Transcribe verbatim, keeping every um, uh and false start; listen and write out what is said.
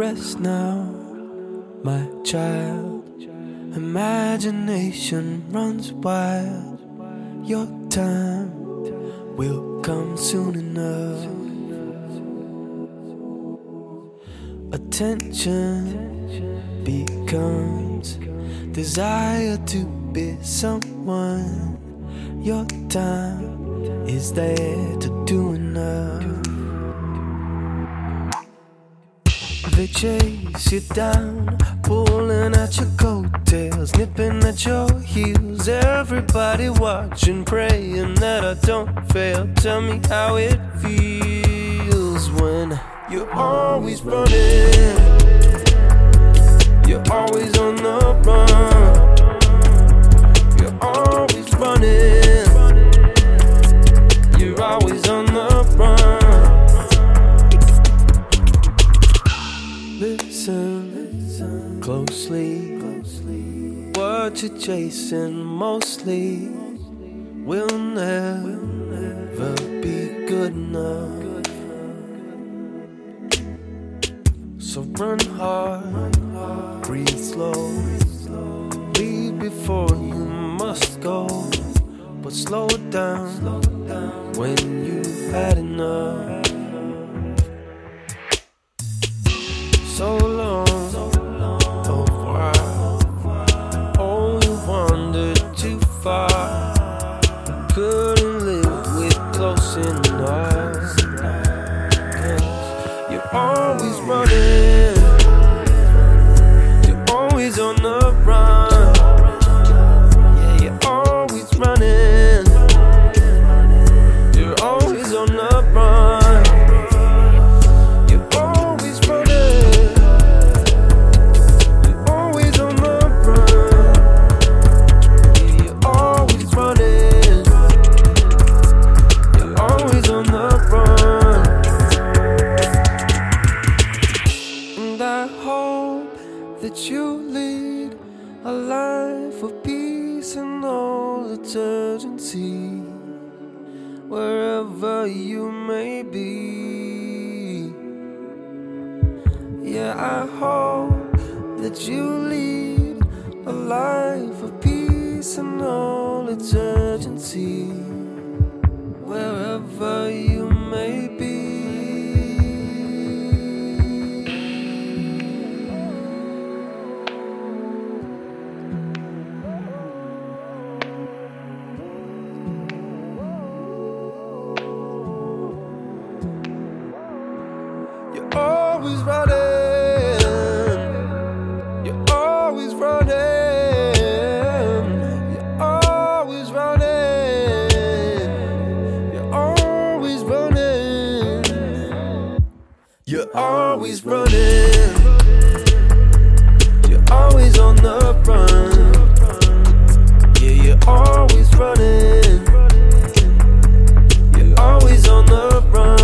rest now, my child. Imagination runs wild. Your time will come soon enough. Attention becomes desire to be someone. Your time is there to do enough. They chase you down, pulling at your coattails, nipping at your heels. Everybody watching, praying that I don't fail. Tell me how it feels when you're always running, you're always on the run, you're always running, you're always on the run. Listen closely, what you're chasing mostly will never be good enough. So run hard, breathe slow, lead before you must go, but slow down when you've had enough. So long, so long, oh wow. Oh, you wandered too far. Couldn't live with close enough. Cause you're always running, you're always on the run. Yeah, you're always running, you're always on the run. Wherever you may be, yeah, I hope that you lead a life of peace and all its urgency. Wherever you may be. Always running, you're always on the run. Yeah, you're always running, you're always on the run.